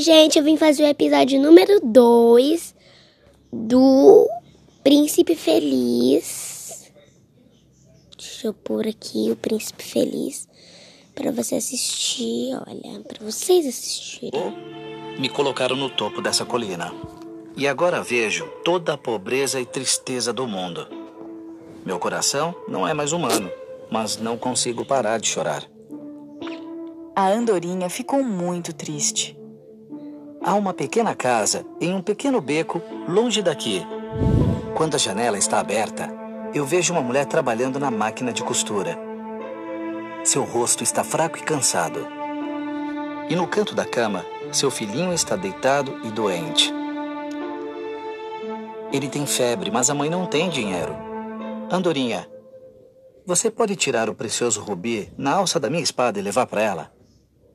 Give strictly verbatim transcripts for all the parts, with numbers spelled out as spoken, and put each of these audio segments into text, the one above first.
Gente, eu vim fazer o episódio número dois do Príncipe Feliz. Deixa eu pôr aqui o Príncipe Feliz pra você assistir, olha, pra vocês assistirem. Me colocaram no topo dessa colina e agora vejo toda a pobreza e tristeza do mundo. Meu coração não é mais humano, mas não consigo parar de chorar. A andorinha ficou muito triste. Há uma pequena casa em um pequeno beco longe daqui. Quando a janela está aberta, eu vejo uma mulher trabalhando na máquina de costura. Seu rosto está fraco e cansado. E no canto da cama, seu filhinho está deitado e doente. Ele tem febre, mas a mãe não tem dinheiro. Andorinha, você pode tirar o precioso rubi na alça da minha espada e levar para ela?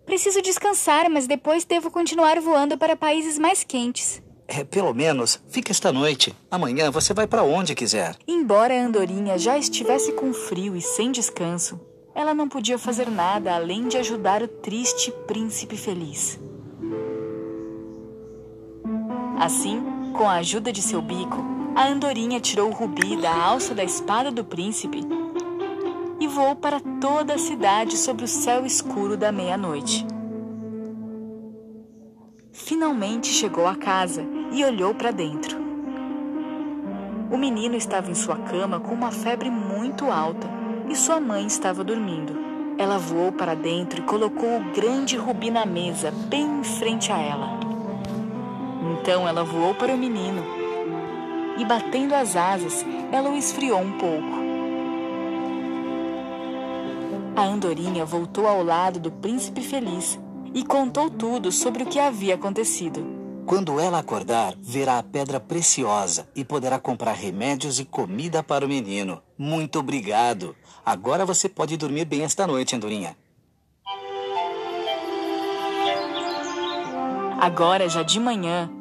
Preciso descansar, mas depois devo continuar voando para países mais quentes. É, pelo menos, fica esta noite. Amanhã você vai para onde quiser. Embora a andorinha já estivesse com frio e sem descanso, ela não podia fazer nada além de ajudar o triste príncipe feliz. Assim, com a ajuda de seu bico, a andorinha tirou o rubi da alça da espada do príncipe e voou para toda a cidade sobre o céu escuro da meia-noite. Finalmente chegou à casa e olhou para dentro. O menino estava em sua cama com uma febre muito alta e sua mãe estava dormindo. Ela voou para dentro e colocou o grande rubi na mesa, bem em frente a ela. Então ela voou para o menino e, batendo as asas, ela o esfriou um pouco. A andorinha voltou ao lado do príncipe feliz e contou tudo sobre o que havia acontecido. Quando ela acordar, verá a pedra preciosa e poderá comprar remédios e comida para o menino. Muito obrigado. Agora você pode dormir bem esta noite, andorinha. Agora, já de manhã,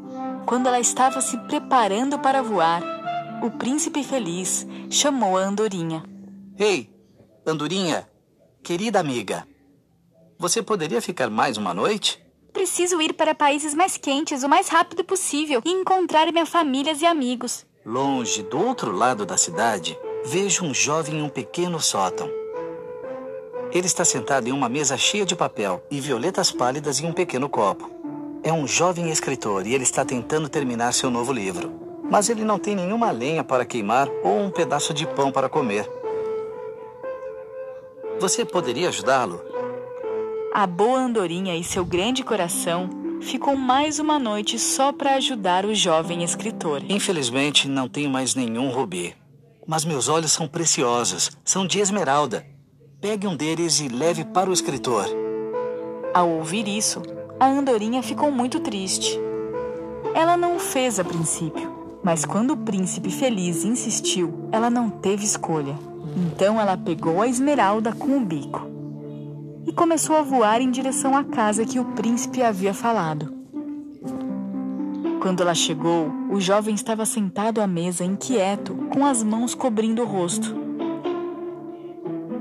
quando ela estava se preparando para voar, o príncipe feliz chamou a andorinha. Ei, andorinha! Querida amiga, você poderia ficar mais uma noite? Preciso ir para países mais quentes o mais rápido possível e encontrar minha família e amigos. Longe, do outro lado da cidade, vejo um jovem em um pequeno sótão. Ele está sentado em uma mesa cheia de papel e violetas pálidas em um pequeno copo. É um jovem escritor e ele está tentando terminar seu novo livro. Mas ele não tem nenhuma lenha para queimar ou um pedaço de pão para comer. Você poderia ajudá-lo? A boa andorinha e seu grande coração ficou mais uma noite só para ajudar o jovem escritor. Infelizmente, não tenho mais nenhum rubi. Mas meus olhos são preciosos, são de esmeralda. Pegue um deles e leve para o escritor. Ao ouvir isso, a andorinha ficou muito triste. Ela não o fez a princípio, mas quando o príncipe feliz insistiu, ela não teve escolha. Então ela pegou a esmeralda com o bico e começou a voar em direção à casa que o príncipe havia falado. Quando ela chegou, o jovem estava sentado à mesa, inquieto, com as mãos cobrindo o rosto.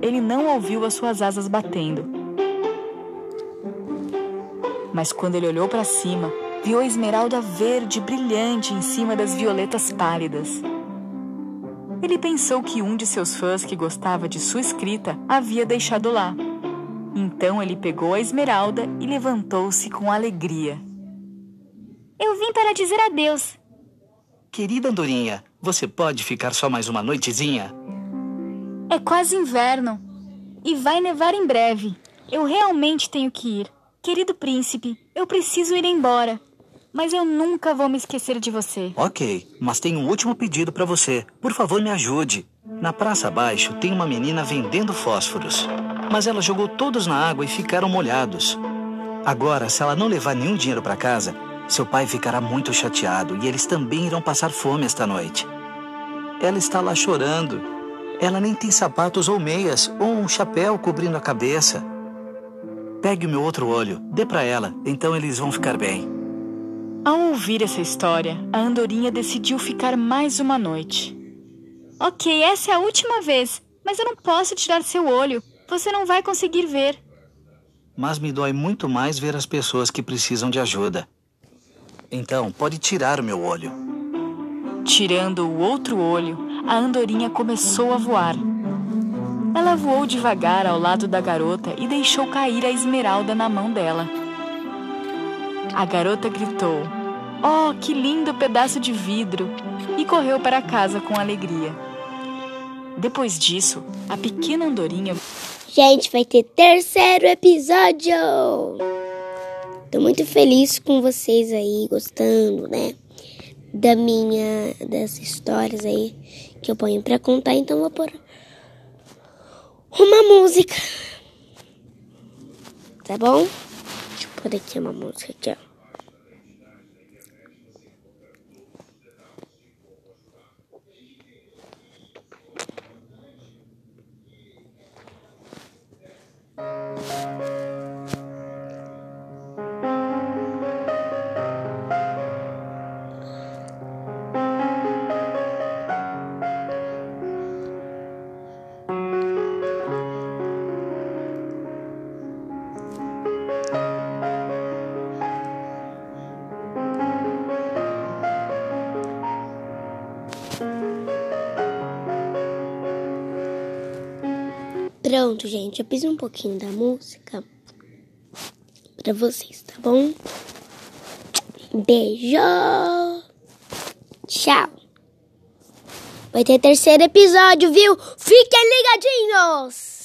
Ele não ouviu as suas asas batendo. Mas quando ele olhou para cima, viu a esmeralda verde brilhante em cima das violetas pálidas. Ele pensou que um de seus fãs que gostava de sua escrita havia deixado lá. Então ele pegou a esmeralda e levantou-se com alegria. Eu vim para dizer adeus. Querida andorinha, você pode ficar só mais uma noitezinha? É quase inverno e vai nevar em breve. Eu realmente tenho que ir. Querido príncipe, eu preciso ir embora. Mas eu nunca vou me esquecer de você. Ok, mas tenho um último pedido para você. Por favor, me ajude. Na praça abaixo tem uma menina vendendo fósforos. Mas ela jogou todos na água e ficaram molhados. Agora, se ela não levar nenhum dinheiro para casa, seu pai ficará muito chateado e eles também irão passar fome esta noite. Ela está lá chorando. Ela nem tem sapatos ou meias ou um chapéu cobrindo a cabeça. Pegue o meu outro olho, dê para ela, então eles vão ficar bem. Ao ouvir essa história, a andorinha decidiu ficar mais uma noite. Ok, essa é a última vez, mas eu não posso tirar seu olho. Você não vai conseguir ver. mas me dói muito mais ver as pessoas que precisam de ajuda. Então, pode tirar o meu olho. Tirando o outro olho, a andorinha começou a voar. Ela voou devagar ao lado da garota e deixou cair a esmeralda na mão dela. A garota gritou, "Oh, que lindo pedaço de vidro!" e correu para casa com alegria. Depois disso, a pequena andorinha... Gente, vai ter terceiro episódio! Tô muito feliz com vocês aí, gostando, né? Da minha... das histórias aí que eu ponho pra contar. Então vou pôr uma música. Tá bom? Deixa eu pôr aqui uma música aqui, ó. Pronto, gente, eu fiz um pouquinho da música pra vocês, tá bom? Beijo! Tchau! Vai ter terceiro episódio, viu? Fiquem ligadinhos!